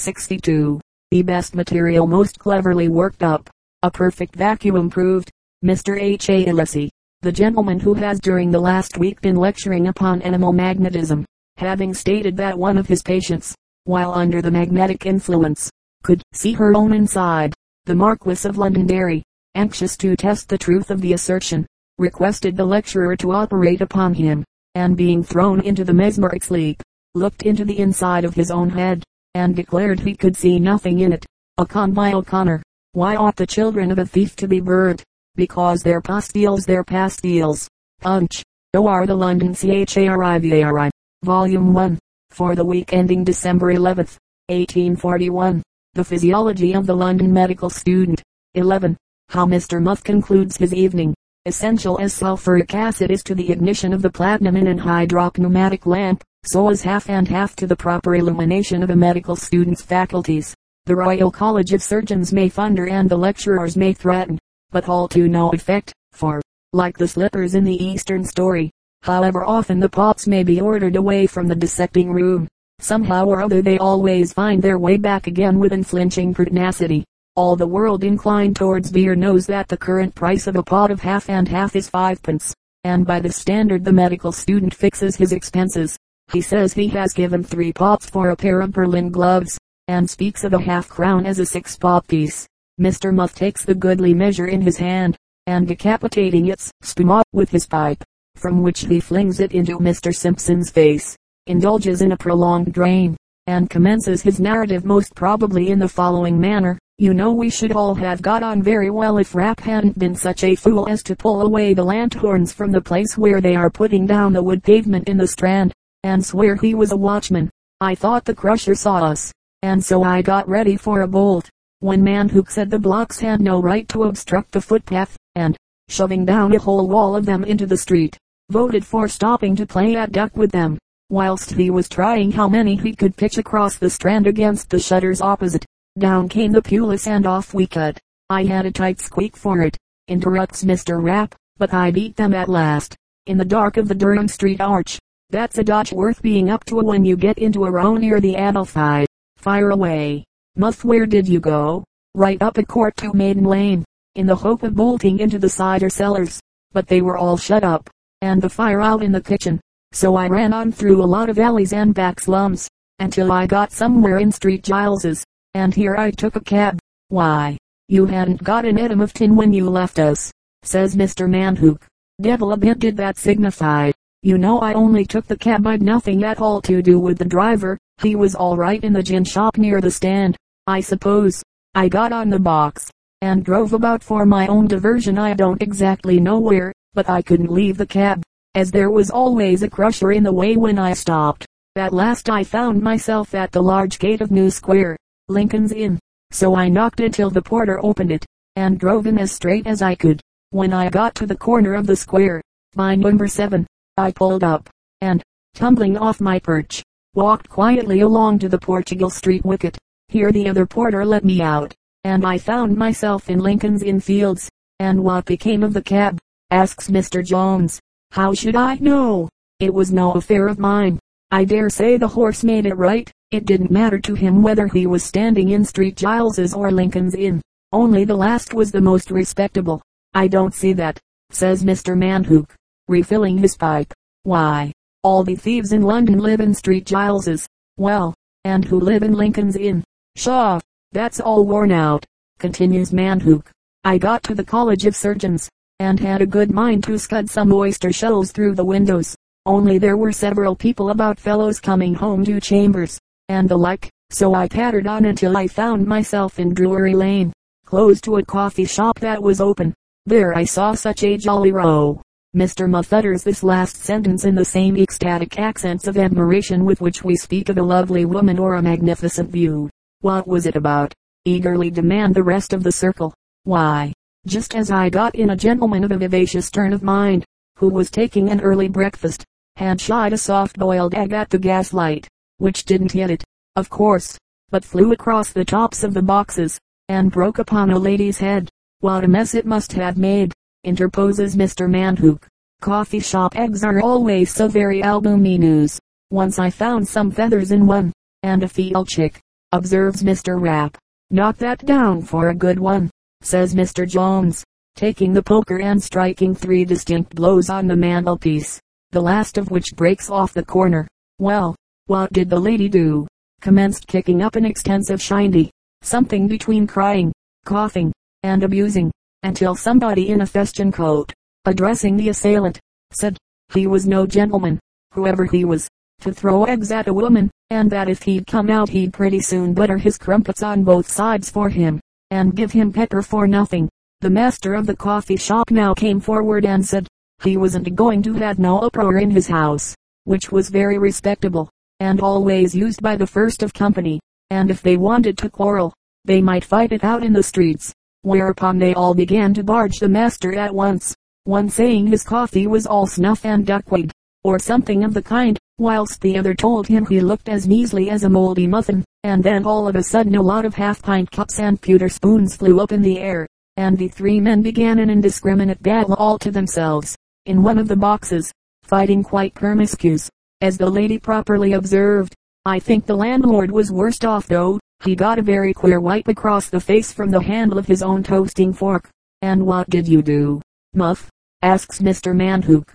62. The best material most cleverly worked up. A perfect vacuum proved. Mr. H. A. Alessi, the gentleman who has during the last week been lecturing upon animal magnetism, having stated that one of his patients, while under the magnetic influence, could see her own inside, the Marquess of Londonderry, anxious to test the truth of the assertion, requested the lecturer to operate upon him, and being thrown into the mesmeric sleep, looked into the inside of his own head, and declared he could see nothing in it. Accon by O'Connor, why ought the children of a thief to be burnt? Because they're pastiles, they're pastiles. Punch. O.R. The London Charivri. Volume 1. For the week ending December 11th, 1841. The Physiology of the London Medical Student. 11. How Mr. Muff concludes his evening. Essential as sulfuric acid is to the ignition of the platinum in an hydropneumatic lamp, so is half and half to the proper illumination of a medical student's faculties. The Royal College of Surgeons may thunder and the lecturers may threaten, but all to no effect, for, like the slippers in the Eastern story, however often the pots may be ordered away from the dissecting room, somehow or other they always find their way back again with unflinching pertinacity. All the world inclined towards beer knows that the current price of a pot of half and half is 5 pence, and by this standard the medical student fixes his expenses. He says he has given 3 pots for a pair of Berlin gloves, and speaks of a half-crown as a 6-pot piece. Mr. Muff takes the goodly measure in his hand, and decapitating its spuma with his pipe, from which he flings it into Mr. Simpson's face, indulges in a prolonged drain, and commences his narrative most probably in the following manner. You know, we should all have got on very well if Rap hadn't been such a fool as to pull away the lanthorns from the place where they are putting down the wood pavement in the Strand, and swear he was a watchman. I thought the crusher saw us, and so I got ready for a bolt, when Mahoun said the blocks had no right to obstruct the footpath, and, shoving down a whole wall of them into the street, voted for stopping to play at duck with them, whilst he was trying how many he could pitch across the Strand against the shutters opposite. Down came the pulis and off we cut. I had a tight squeak for it, interrupts Mr. Rapp, but I beat them at last, in the dark of the Durham Street Arch. That's a dodge worth being up to when you get into a row near the Adelphi. Fire away. Muff, where did you go? Right up a court to Maiden Lane, in the hope of bolting into the cider cellars, but they were all shut up, and the fire out in the kitchen, so I ran on through a lot of alleys and back slums, until I got somewhere in Street Giles's, and here I took a cab. Why, you hadn't got an atom of tin when you left us, says Mr. Mahoun. Devil a bit did that signify. You know, I only took the cab, I'd nothing at all to do with the driver. He was all right in the gin shop near the Stand, I suppose. I got on the box, and drove about for my own diversion. I don't exactly know where, but I couldn't leave the cab, as there was always a crusher in the way when I stopped. At last I found myself at the large gate of New Square, Lincoln's Inn, so I knocked until the porter opened it, and drove in as straight as I could. When I got to the corner of the square, by number 7, I pulled up, and, tumbling off my perch, walked quietly along to the Portugal Street wicket. Here the other porter let me out, and I found myself in Lincoln's Inn Fields. And what became of the cab? asks Mr. Jones. How should I know? It was no affair of mine. I dare say the horse made it right. It didn't matter to him whether he was standing in Street Giles's or Lincoln's Inn. Only the last was the most respectable. I don't see that, says Mr. Mahoun, refilling his pipe. Why? All the thieves in London live in Street Giles's. Well, and who live in Lincoln's Inn? Pshaw, that's all worn out, continues Mahoun. I got to the College of Surgeons, and had a good mind to scud some oyster shells through the windows, only there were several people about, fellows coming home to chambers, and the like, so I pattered on until I found myself in Drury Lane, close to a coffee shop that was open. There I saw such a jolly row. Mr. Muff utters this last sentence in the same ecstatic accents of admiration with which we speak of a lovely woman or a magnificent view. What was it about? eagerly demand the rest of the circle. Why, just as I got in, a gentleman of a vivacious turn of mind, who was taking an early breakfast, had shied a soft-boiled egg at the gaslight, which didn't hit it, of course, but flew across the tops of the boxes, and broke upon a lady's head. What a mess it must have made, interposes Mr. Mahoun. Coffee shop eggs are always so very albuminous. Once I found some feathers in one, and a field chick, observes Mr. Rapp. Knock that down for a good one, says Mr. Jones, taking the poker and striking three distinct blows on the mantelpiece, the last of which breaks off the corner. Well, what did the lady do? Commenced kicking up an extensive shindy, something between crying, coughing, and abusing, until somebody in a fustian coat, addressing the assailant, said, he was no gentleman, whoever he was, to throw eggs at a woman, and that if he'd come out he'd pretty soon butter his crumpets on both sides for him, and give him pepper for nothing. The master of the coffee shop now came forward and said, he wasn't going to have no uproar in his house, which was very respectable, and always used by the first of company, and if they wanted to quarrel, they might fight it out in the streets, whereupon they all began to barge the master at once, one saying his coffee was all snuff and duckweed, or something of the kind, whilst the other told him he looked as measly as a mouldy muffin, and then all of a sudden a lot of half-pint cups and pewter spoons flew up in the air, and the three men began an indiscriminate battle all to themselves, in one of the boxes, fighting quite promiscuous, as the lady properly observed. I think the landlord was worst off though, he got a very queer wipe across the face from the handle of his own toasting fork. And what did you do, Muff? asks Mr. Manhook.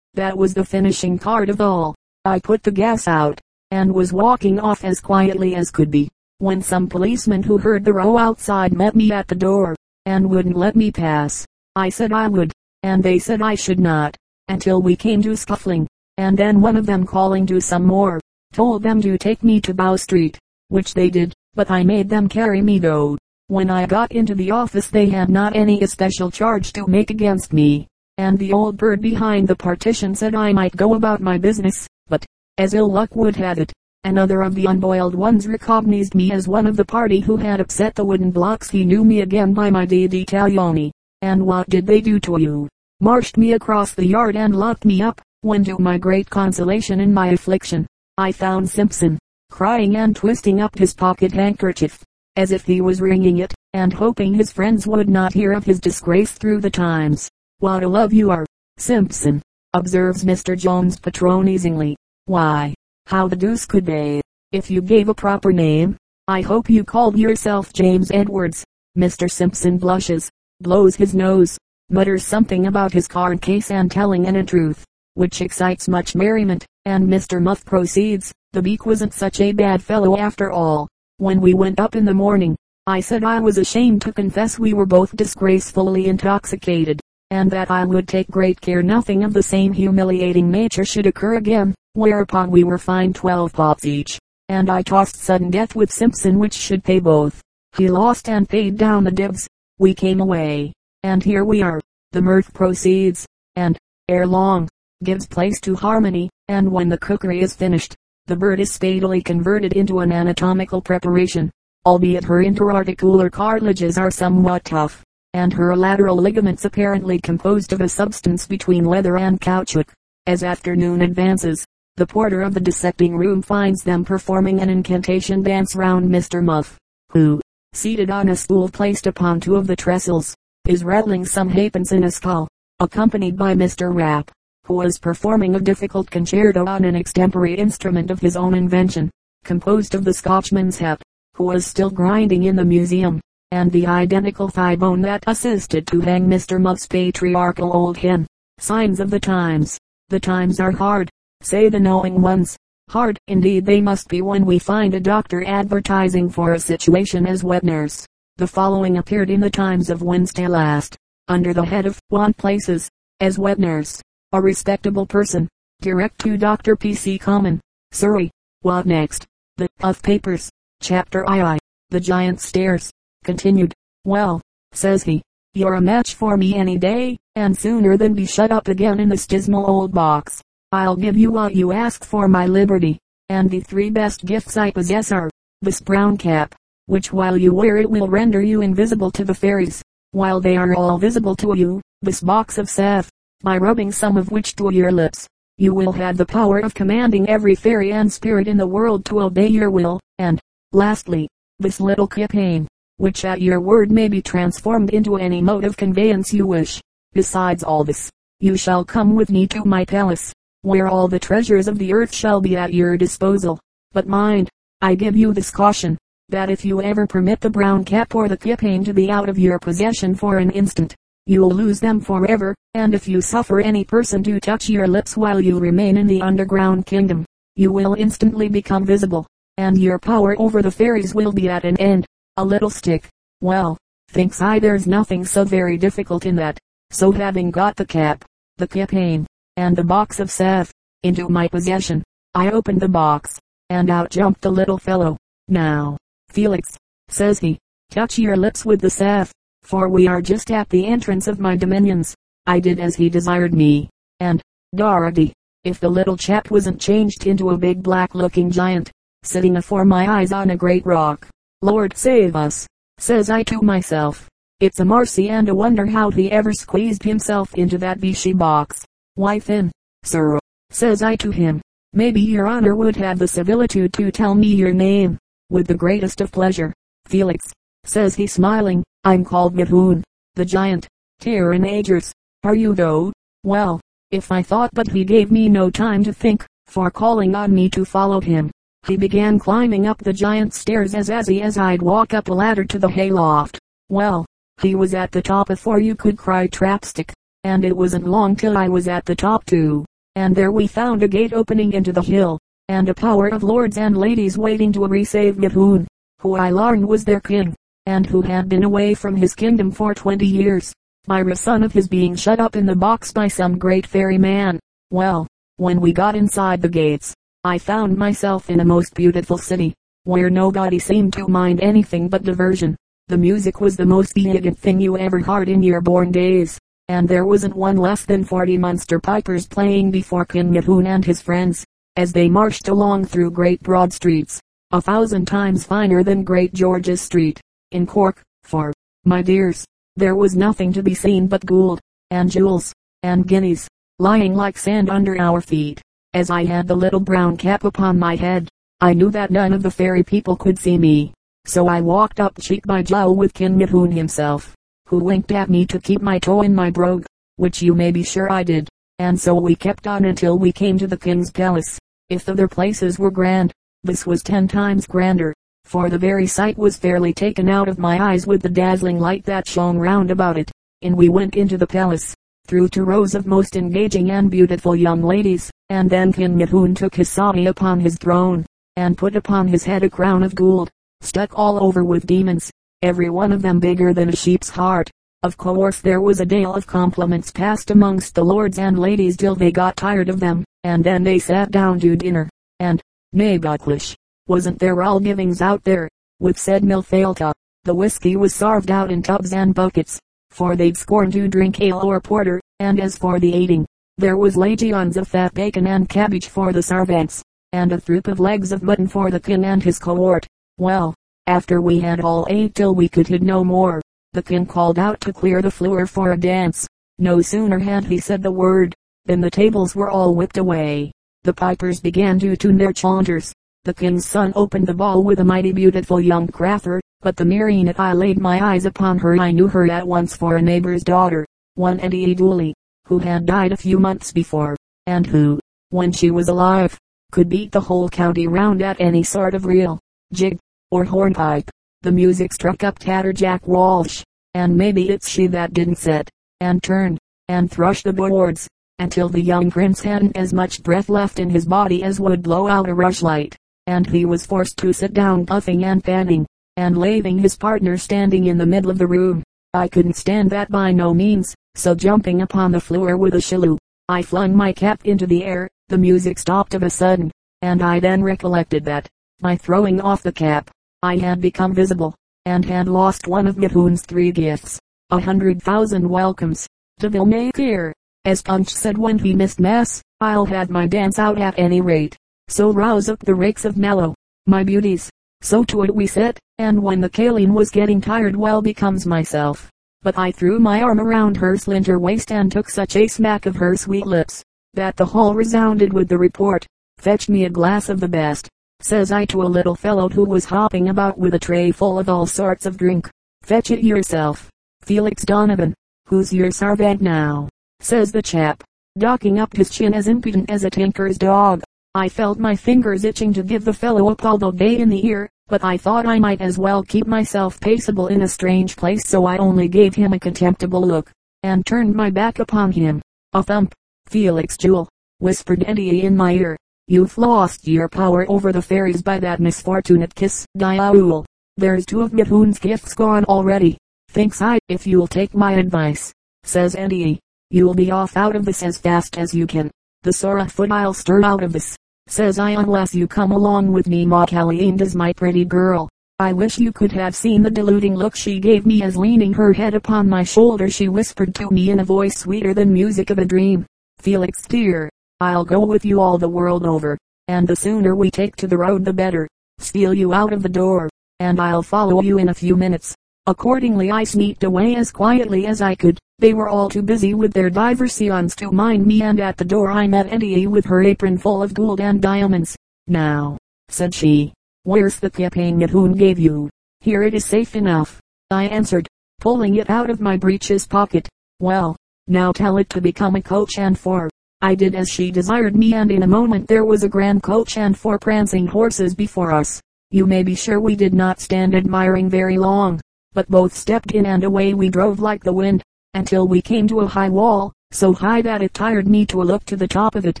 That was the finishing card of all. I put the gas out, and was walking off as quietly as could be, when some policemen who heard the row outside met me at the door, and wouldn't let me pass. I said I would, and they said I should not, until we came to scuffling, and then one of them calling to some more, told them to take me to Bow Street, which they did, but I made them carry me though. When I got into the office they had not any especial charge to make against me, and the old bird behind the partition said I might go about my business. But, as ill luck would have it, another of the unboiled ones recognized me as one of the party who had upset the wooden blocks. He knew me again by my de Taglioni. And what did they do to you? Marched me across the yard and locked me up, when to my great consolation in my affliction, I found Simpson, crying and twisting up his pocket handkerchief, as if he was wringing it, and hoping his friends would not hear of his disgrace through the Times. What a love you are, Simpson, observes Mr. Jones patronizingly. Why, how the deuce could they? If you gave a proper name, I hope you called yourself James Edwards. Mr. Simpson blushes, blows his nose, mutters something about his card case and telling an untruth, which excites much merriment, and Mr. Muff proceeds, the beak wasn't such a bad fellow after all. When we went up in the morning, I said I was ashamed to confess we were both disgracefully intoxicated, and that I would take great care nothing of the same humiliating nature should occur again, whereupon we were fined 12 pops each, and I tossed sudden death with Simpson, which should pay both. He lost and paid down the dibs. We came away, and here we are. The mirth proceeds, and, ere long, gives place to harmony, and when the cookery is finished, the bird is fatally converted into an anatomical preparation, albeit her interarticular cartilages are somewhat tough, and her lateral ligaments apparently composed of a substance between leather and caoutchouc. As afternoon advances, the porter of the dissecting room finds them performing an incantation dance round Mr. Muff, who, seated on a stool placed upon two of the trestles, is rattling some halfpence in a skull, accompanied by Mr. Rapp, who is performing a difficult concerto on an extempore instrument of his own invention, composed of the Scotchman's hat, who is still grinding in the museum, and the identical thigh bone that assisted to hang Mr. Muff's patriarchal old hen. Signs of the times. The times are hard, say the knowing ones. Hard, indeed they must be, when we find a doctor advertising for a situation as wet nurse. The following appeared in the Times of Wednesday last, under the head of "Want Places, as wet nurse. A respectable person. Direct to Dr. P.C. Common, Surrey." What next? The "Of Papers," chapter II. The giant stairs. Continued. "Well," says he, "you're a match for me any day, and sooner than be shut up again in this dismal old box, I'll give you what you ask for my liberty, and the three best gifts I possess are, this brown cap, which while you wear it will render you invisible to the fairies, while they are all visible to you, this box of salve, by rubbing some of which to your lips, you will have the power of commanding every fairy and spirit in the world to obey your will, and, lastly, this little kipane, which at your word may be transformed into any mode of conveyance you wish. Besides all this, you shall come with me to my palace, where all the treasures of the earth shall be at your disposal. But mind, I give you this caution, that if you ever permit the brown cap or the kippain to be out of your possession for an instant, you'll lose them forever, and if you suffer any person to touch your lips while you remain in the underground kingdom, you will instantly become visible, and your power over the fairies will be at an end. A little stick. Well, thinks I, there's nothing so very difficult in that. So having got the cap, the kippain, and the box of salve, into my possession, I opened the box, and out jumped the little fellow. Now, Felix, says he, touch your lips with the salve, for we are just at the entrance of my dominions. I did as he desired me, and, Dorothy, if the little chap wasn't changed into a big black-looking giant, sitting afore my eyes on a great rock. Lord save us, says I to myself. It's a mercy and a wonder how he ever squeezed himself into that beastly box. Why then, sir, says I to him, maybe your honor would have the civility to tell me your name. With the greatest of pleasure, Felix, says he smiling, I'm called Mahoun, the giant. Tyrannagers, are you though? Well, if I thought, but he gave me no time to think, for calling on me to follow him, he began climbing up the giant stairs as easy as I'd walk up a ladder to the hayloft. Well, he was at the top afore you could cry trapstick, and it wasn't long till I was at the top too, and there we found a gate opening into the hill, and a power of lords and ladies waiting to resave Mahoun, who I larned was their king, and who had been away from his kingdom for 20 years, by reason of his being shut up in the box by some great fairy man. Well, when we got inside the gates, I found myself in a most beautiful city, where nobody seemed to mind anything but diversion. The music was the most elegant thing you ever heard in your born days, and there wasn't one less than 40 Munster pipers playing before King Mahoun and his friends, as they marched along through great broad streets, 1,000 times finer than Great George's Street, in Cork, for, my dears, there was nothing to be seen but gold, and jewels, and guineas, lying like sand under our feet. As I had the little brown cap upon my head, I knew that none of the fairy people could see me, so I walked up cheek by jowl with King Mahoun himself, who winked at me to keep my toe in my brogue, which you may be sure I did, and so we kept on until we came to the king's palace. If other places were grand, this was 10 times grander, for the very sight was fairly taken out of my eyes with the dazzling light that shone round about it, and we went into the palace, through 2 rows of most engaging and beautiful young ladies, and then King Mahoun took his saddle upon his throne, and put upon his head a crown of gold, stuck all over with diamonds, every one of them bigger than a sheep's heart. Of course there was a deal of compliments passed amongst the lords and ladies till they got tired of them, and then they sat down to dinner, and, nay Bucklish, wasn't there all givings out there, with said Milfailta, the whiskey was served out in tubs and buckets, for they'd scorn to drink ale or porter, and as for the eating, there was legions of fat bacon and cabbage for the servants, and a troop of legs of mutton for the king and his cohort. Well, after we had all ate till we could hid no more, the king called out to clear the floor for a dance. No sooner had he said the word, than the tables were all whipped away, the pipers began to tune their chaunters, the king's son opened the ball with a mighty beautiful young crafter, but the minute I laid my eyes upon her I knew her at once for a neighbor's daughter, one Eddie Dooley, who had died a few months before, and who, when she was alive, could beat the whole county round at any sort of reel, jig, or hornpipe. The music struck up Tatterjack Walsh, and maybe it's she that didn't set, and turn, and thrush the boards, until the young prince hadn't as much breath left in his body as would blow out a rushlight, and he was forced to sit down puffing and panting, and leaving his partner standing in the middle of the room. I couldn't stand that by no means, so jumping upon the floor with a shilloo, I flung my cap into the air. The music stopped of a sudden, and I then recollected that, by throwing off the cap, I had become visible, and had lost one of Mahoun's 3 gifts, 100,000 welcomes, to Bill Mayor. As Punch said when he missed mass, I'll have my dance out at any rate, so rouse up the rakes of Mallow, my beauties. So to it we set, and when the Caline was getting tired, well becomes myself, but I threw my arm around her slender waist and took such a smack of her sweet lips, that the hall resounded with the report. Fetch me a glass of the best, says I to a little fellow who was hopping about with a tray full of all sorts of drink. Fetch it yourself, Felix Donovan, who's your servant now, says the chap, docking up his chin as impudent as a tinker's dog. I felt my fingers itching to give the fellow a call all day in the ear, but I thought I might as well keep myself paceable in a strange place, so I only gave him a contemptible look, and turned my back upon him. A thump! "Felix Jewel," whispered Eddie in my ear, "you've lost your power over the fairies by that misfortunate kiss. Dioul, there's two of Mahoun's gifts gone already." "Thinks I, if you'll take my advice," says Eddie, "you'll be off out of this as fast as you can." "The sorra foot I'll stir out of this," says I, "unless you come along with me. Macaleen is my pretty girl." I wish you could have seen the deluding look she gave me as, leaning her head upon my shoulder, she whispered to me in a voice sweeter than music of a dream, "Felix dear, I'll go with you all the world over, and the sooner we take to the road the better. Steal you out of the door, and I'll follow you in a few minutes." Accordingly I sneaked away as quietly as I could. They were all too busy with their diversions to mind me, and at the door I met Eddie with her apron full of gold and diamonds. "Now," said she, "where's the kipang Mahoun gave you?" "Here it is safe enough," I answered, pulling it out of my breeches pocket. "Well, now tell it to become a coach and four." I did as she desired me, and in a moment there was a grand coach and four prancing horses before us. You may be sure we did not stand admiring very long, but both stepped in and away we drove like the wind, until we came to a high wall, so high that it tired me to look to the top of it.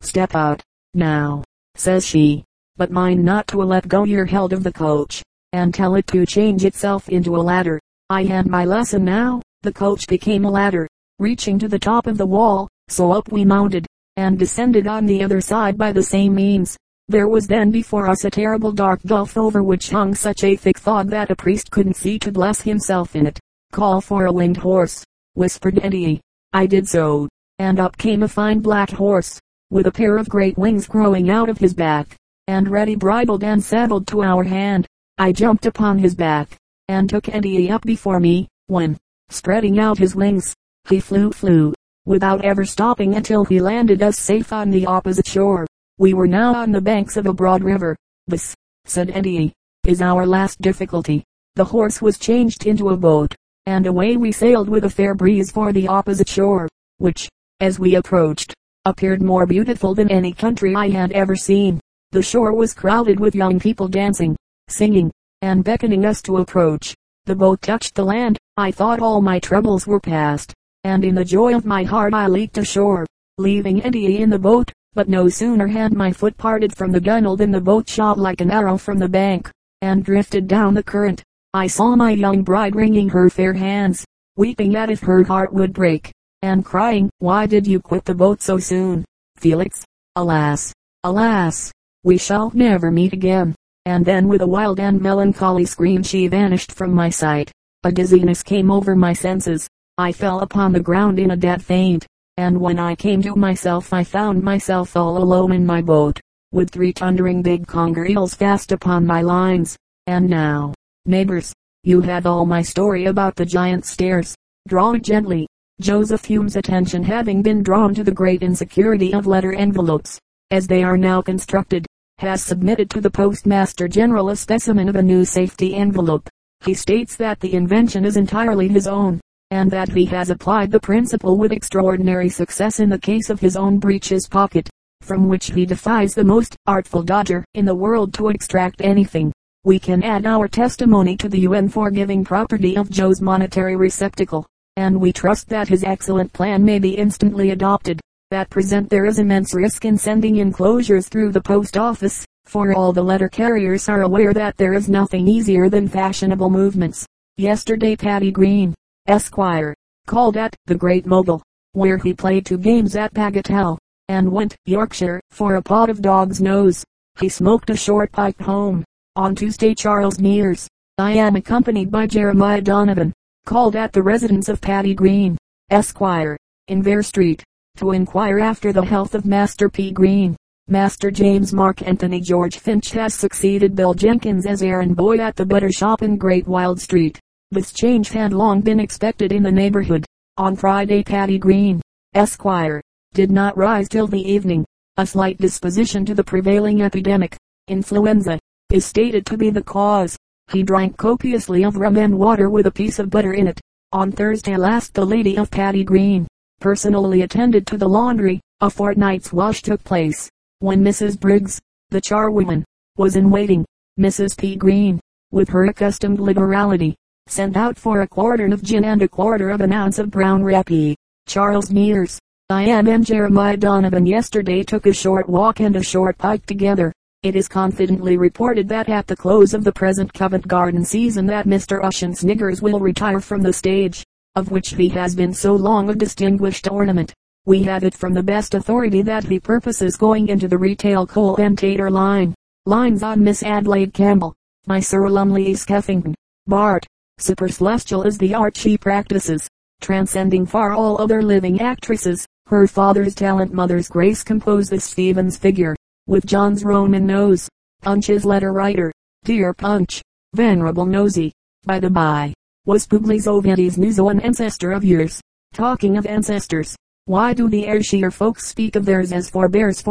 "Step out, now," says she, "but mind not to let go your held of the coach, and tell it to change itself into a ladder." I had my lesson now. The coach became a ladder, reaching to the top of the wall, so up we mounted, and descended on the other side by the same means. There was then before us a terrible dark gulf, over which hung such a thick fog that a priest couldn't see to bless himself in it. "Call for a winged horse," whispered Eddie. I did so, and up came a fine black horse, with a pair of great wings growing out of his back, and ready bridled and saddled to our hand. I jumped upon his back, and took Eddie up before me, when, spreading out his wings, he flew, without ever stopping, until he landed us safe on the opposite shore. We were now on the banks of a broad river. "This," said Eddie, "is our last difficulty." The horse was changed into a boat, and away we sailed with a fair breeze for the opposite shore, which, as we approached, appeared more beautiful than any country I had ever seen. The shore was crowded with young people dancing, singing, and beckoning us to approach. The boat touched the land. I thought all my troubles were past, and in the joy of my heart I leaped ashore, leaving Eddie in the boat. But no sooner had my foot parted from the gunwale than the boat shot like an arrow from the bank, and drifted down the current. I saw my young bride wringing her fair hands, weeping as if her heart would break, and crying, "Why did you quit the boat so soon, Felix? Alas, alas, we shall never meet again." And then with a wild and melancholy scream she vanished from my sight. A dizziness came over my senses. I fell upon the ground in a dead faint, and when I came to myself I found myself all alone in my boat, with three thundering big conger eels fast upon my lines. And now, neighbors, you have all my story about the giant stairs. Draw it gently. Joseph Hume's attention having been drawn to the great insecurity of letter envelopes, as they are now constructed, has submitted to the Postmaster General a specimen of a new safety envelope. He states that the invention is entirely his own, and that he has applied the principle with extraordinary success in the case of his own breeches pocket, from which he defies the most artful dodger in the world to extract anything. We can add our testimony to the UN forgiving property of Joe's monetary receptacle, and we trust that his excellent plan may be instantly adopted. At present there is immense risk in sending enclosures through the post office, for all the letter carriers are aware that there is nothing easier than fashionable movements. Yesterday Patty Green, Esquire, called at the Great Mogul, where he played 2 games at bagatelle, and went Yorkshire for a pot of dog's nose. He smoked a short pipe home. On Tuesday Charles Mears, I am accompanied by Jeremiah Donovan, called at the residence of Patty Green, Esquire, in Vere Street, to inquire after the health of Master P. Green. Master James Mark Anthony George Finch has succeeded Bill Jenkins as errand boy at the butter shop in Great Wild Street. This change had long been expected in the neighborhood. On Friday Patty Green, Esquire, did not rise till the evening. A slight disposition to the prevailing epidemic, influenza, is stated to be the cause. He drank copiously of rum and water with a piece of butter in it. On Thursday last the lady of Patty Green personally attended to the laundry. A fortnight's wash took place, When Mrs. Briggs, the charwoman, was in waiting, Mrs. P. Green, with her accustomed liberality, sent out for a quartern of gin and a quarter of an ounce of brown rappee. Charles Mears, I.M. and Jeremiah Donovan yesterday took a short walk and a short pipe together. It is confidently reported that at the close of the present Covent Garden season that Mr. Ushant Sniggers will retire from the stage, of which he has been so long a distinguished ornament. We have it from the best authority that he purposes going into the retail coal and tater line. Lines on Miss Adelaide Campbell, my Sir Lumley Skeffington, Bart. Supercelestial is the art she practices, transcending far all other living actresses. Her father's talent, mother's grace, composes Stephen's figure, with John's Roman nose. Punch's letter writer, dear Punch, venerable nosy, by the by, was Puglizovetti's Nuzzo an ancestor of yours? Talking of ancestors, why do the Ayrshire folks speak of theirs as forbears?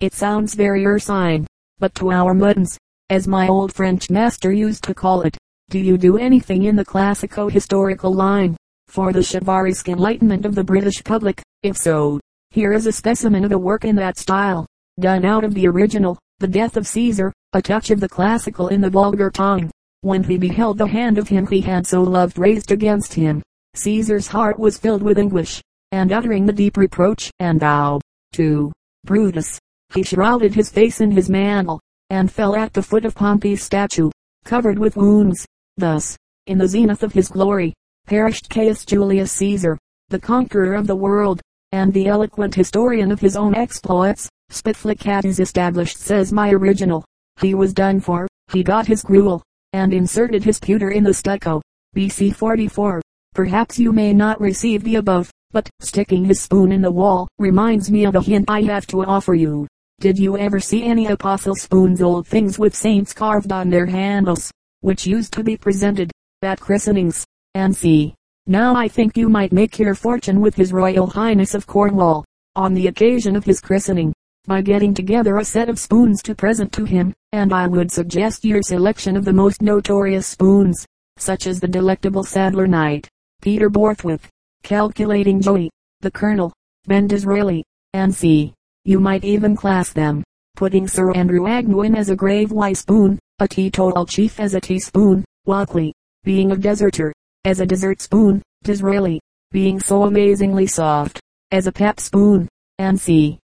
It sounds very Ursine, but to our muttons, as my old French master used to call it. Do you do anything in the classico-historical line, for the chivalric enlightenment of the British public? If so, here is a specimen of a work in that style, done out of the original, The Death of Caesar, a touch of the classical in the vulgar tongue. When he beheld the hand of him he had so loved raised against him, Caesar's heart was filled with anguish, and uttering the deep reproach, and thou, too, Brutus, he shrouded his face in his mantle, and fell at the foot of Pompey's statue, covered with wounds. Thus, in the zenith of his glory, perished Caius Julius Caesar, the conqueror of the world, and the eloquent historian of his own exploits. Spitflicat is established, says my original. He was done for, he got his gruel, and inserted his pewter in the stucco. B.C. 44. Perhaps you may not receive the above, but, sticking his spoon in the wall, reminds me of a hint I have to offer you. Did you ever see any apostle spoons, old things with saints carved on their handles, which used to be presented at christenings, and see? Now I think you might make your fortune with His Royal Highness of Cornwall, on the occasion of his christening, by getting together a set of spoons to present to him, and I would suggest your selection of the most notorious spoons, such as the delectable Sadler Knight, Peter Borthwick, Calculating Joey, the Colonel, Ben Disraeli, and see. You might even class them, putting Sir Andrew Agnewin as a grave Y spoon, a teetotal chief as a teaspoon, Walkley, being a deserter, as a dessert spoon, Disraeli, being so amazingly soft, as a pap spoon, and see,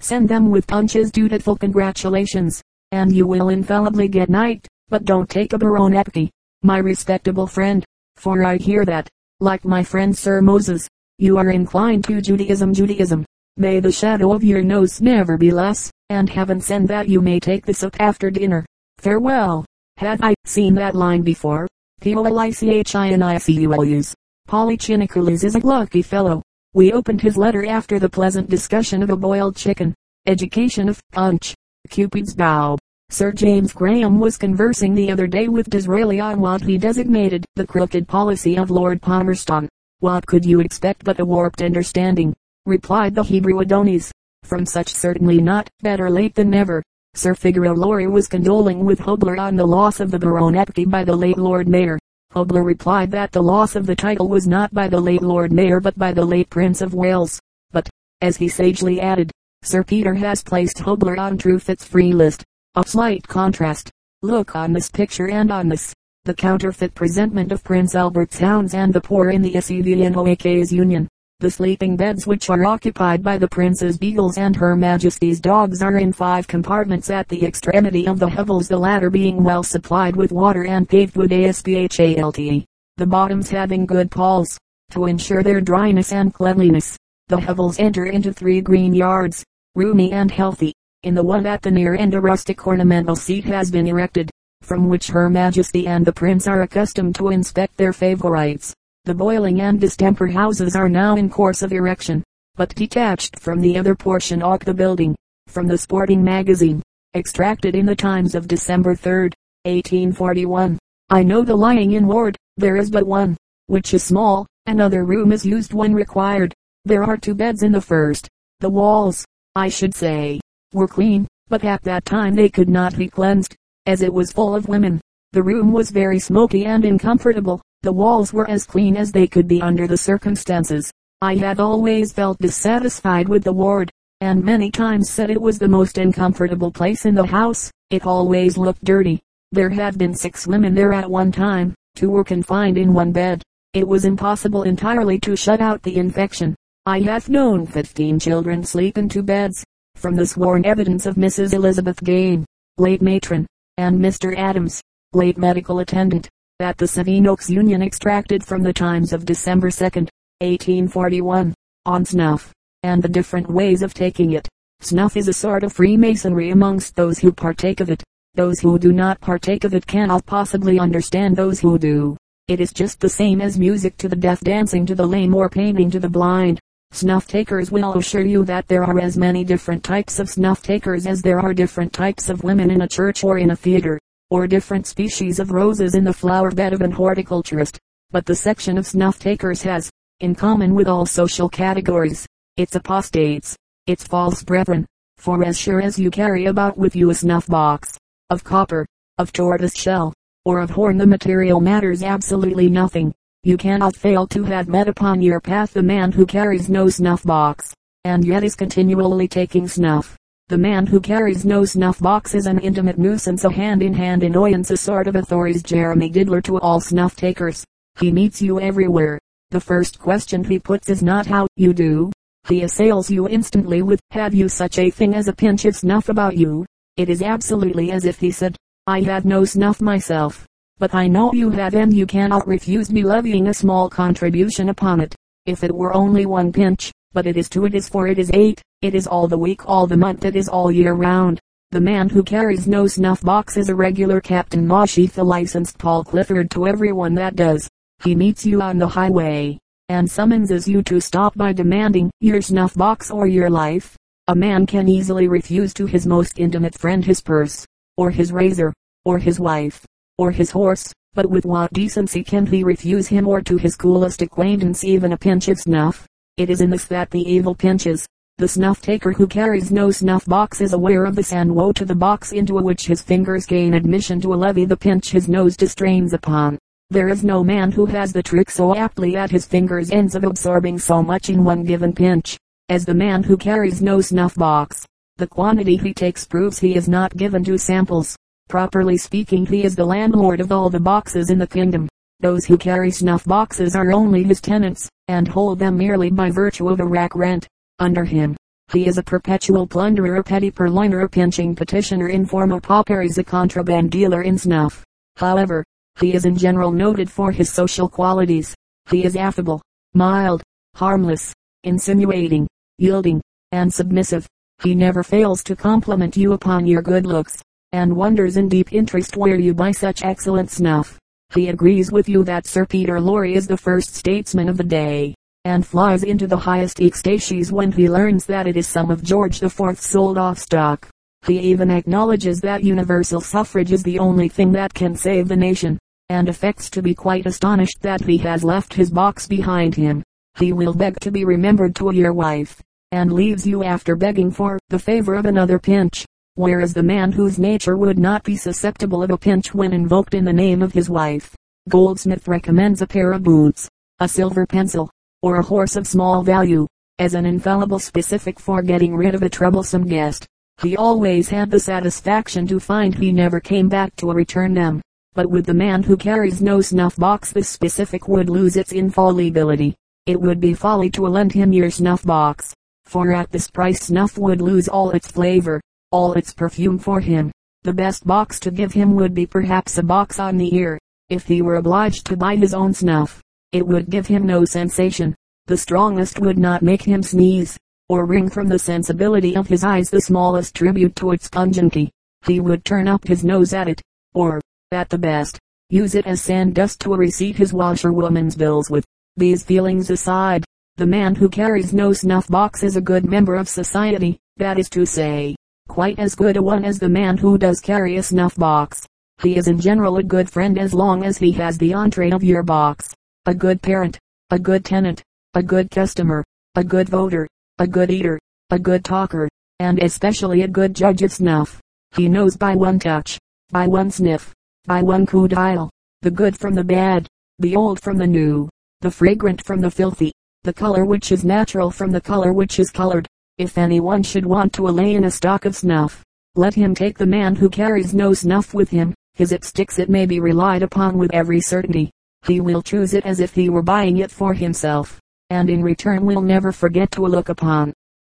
send them with Punch's dutiful congratulations, and you will infallibly get knight. But don't take a baronetcy, my respectable friend, for I hear that, like my friend Sir Moses, you are inclined to Judaism, may the shadow of your nose never be less, and heaven send that you may take this up after dinner. Farewell. Had I seen that line before? P-O-L-I-C-H-I-N-I-C-U-L-U's. Polychiniculus is a lucky fellow. We opened his letter after the pleasant discussion of a boiled chicken. Education of Punch. Cupid's bow. Sir James Graham was conversing the other day with Disraeli on what he designated the crooked policy of Lord Palmerston. What could you expect but a warped understanding? Replied the Hebrew Adonis. From such certainly not, better late than never. Sir Figaro Lorry was condoling with Hobler on the loss of the baronetcy by the late Lord Mayor. Hobler replied that the loss of the title was not by the late Lord Mayor but by the late Prince of Wales. But, as he sagely added, Sir Peter has placed Hobler on Truefit's free list. A slight contrast. Look on this picture and on this. The counterfeit presentment of Prince Albert's hounds and the poor in the Sevenoaks Union. The sleeping beds which are occupied by the Prince's beagles and Her Majesty's dogs are in 5 compartments at the extremity of the hovels, the latter being well supplied with water and paved with asphalt, the bottoms having good palls, to ensure their dryness and cleanliness. The hovels enter into 3 green yards, roomy and healthy. In the one at the near end a rustic ornamental seat has been erected, from which Her Majesty and the Prince are accustomed to inspect their favorites. The boiling and distemper houses are now in course of erection, but detached from the other portion of the building, from the sporting magazine, extracted in the Times of December 3, 1841. I know the lying-in ward, there is but one, which is small. Another room is used when required. There are 2 beds in the first. The walls, I should say, were clean, but at that time they could not be cleansed, as it was full of women. The room was very smoky and uncomfortable. The walls were as clean as they could be under the circumstances. I had always felt dissatisfied with the ward, and many times said it was the most uncomfortable place in the house. It always looked dirty. There had been 6 women there at one time. 2 were confined in one bed. It was impossible entirely to shut out the infection. I have known 15 children sleep in 2 beds, from the sworn evidence of Mrs. Elizabeth Game, late matron, and Mr. Adams, late medical attendant, at the Sevenoaks Union, extracted from the Times of December 2, 1841, on snuff, and the different ways of taking it. Snuff is a sort of Freemasonry amongst those who partake of it. Those who do not partake of it cannot possibly understand those who do. It is just the same as music to the deaf, dancing to the lame, or painting to the blind. Snuff takers will assure you that there are as many different types of snuff takers as there are different types of women in a church or in a theater, or different species of roses in the flower bed of an horticulturist. But the section of snuff takers has, in common with all social categories, its apostates, its false brethren, for as sure as you carry about with you a snuff box, of copper, of tortoise shell, or of horn, the material matters absolutely nothing. You cannot fail to have met upon your path the man who carries no snuff box, and yet is continually taking snuff. The man who carries no snuff box is an intimate nuisance, a hand-in-hand annoyance, a sort of authority's Jeremy Diddler to all snuff takers. He meets you everywhere. The first question he puts is not how you do. He assails you instantly with, "Have you such a thing as a pinch of snuff about you?" It is absolutely as if he said, "I have no snuff myself, but I know you have, and you cannot refuse me levying a small contribution upon it, if it were only 1 pinch, but it is 2, it is 4, it is 8, it is all the week, all the month, it is all year round." The man who carries no snuff box is a regular Captain Mosheath, a licensed Paul Clifford to everyone that does. He meets you on the highway, and summonses you to stop by demanding your snuff box or your life. A man can easily refuse to his most intimate friend his purse, or his razor, or his wife, or his horse, but with what decency can he refuse him or to his coolest acquaintance even a pinch of snuff? It is in this that the evil pinches. The snuff taker who carries no snuff box is aware of this, and woe to the box into which his fingers gain admission to a levy, the pinch his nose distrains upon. There is no man who has the trick so aptly at his fingers' ends of absorbing so much in one given pinch as the man who carries no snuff box. The quantity he takes proves he is not given to samples. Properly speaking, he is the landlord of all the boxes in the kingdom. Those who carry snuff boxes are only his tenants, and hold them merely by virtue of a rack rent. Under him, he is a perpetual plunderer, a petty purloiner, a pinching petitioner, in form of pauperies, a contraband dealer in snuff. However, he is in general noted for his social qualities. He is affable, mild, harmless, insinuating, yielding, and submissive. He never fails to compliment you upon your good looks, and wonders in deep interest where you buy such excellent snuff. He agrees with you that Sir Peter Lorre is the first statesman of the day, and flies into the highest ecstasies when he learns that it is some of George IV's sold off stock. He even acknowledges that universal suffrage is the only thing that can save the nation, and affects to be quite astonished that he has left his box behind him. He will beg to be remembered to your wife, and leaves you after begging for the favor of another pinch, whereas the man whose nature would not be susceptible of a pinch when invoked in the name of his wife. Goldsmith recommends a pair of boots, a silver pencil, or a horse of small value, as an infallible specific for getting rid of a troublesome guest. He always had the satisfaction to find he never came back to return them, but with the man who carries no snuff box this specific would lose its infallibility. It would be folly to lend him your snuff box, for at this price snuff would lose all its flavor, all its perfume for him. The best box to give him would be perhaps a box on the ear, if he were obliged to buy his own snuff. It would give him no sensation. The strongest would not make him sneeze, or wring from the sensibility of his eyes the smallest tribute to its pungency. He would turn up his nose at it, or, at the best, use it as sand dust to receipt his washerwoman's bills with. These feelings aside, the man who carries no snuff box is a good member of society, that is to say, quite as good a one as the man who does carry a snuff box. He is in general a good friend as long as he has the entree of your box, a good parent, a good tenant, a good customer, a good voter, a good eater, a good talker, and especially a good judge of snuff. He knows by one touch, by one sniff, by one coup d'oeil, the good from the bad, the old from the new, the fragrant from the filthy, the color which is natural from the color which is colored. If anyone should want to allay in a stock of snuff, let him take the man who carries no snuff with him. His it sticks, it may be relied upon with every certainty. He will choose it as if he were buying it for himself, and in return will never forget to look upon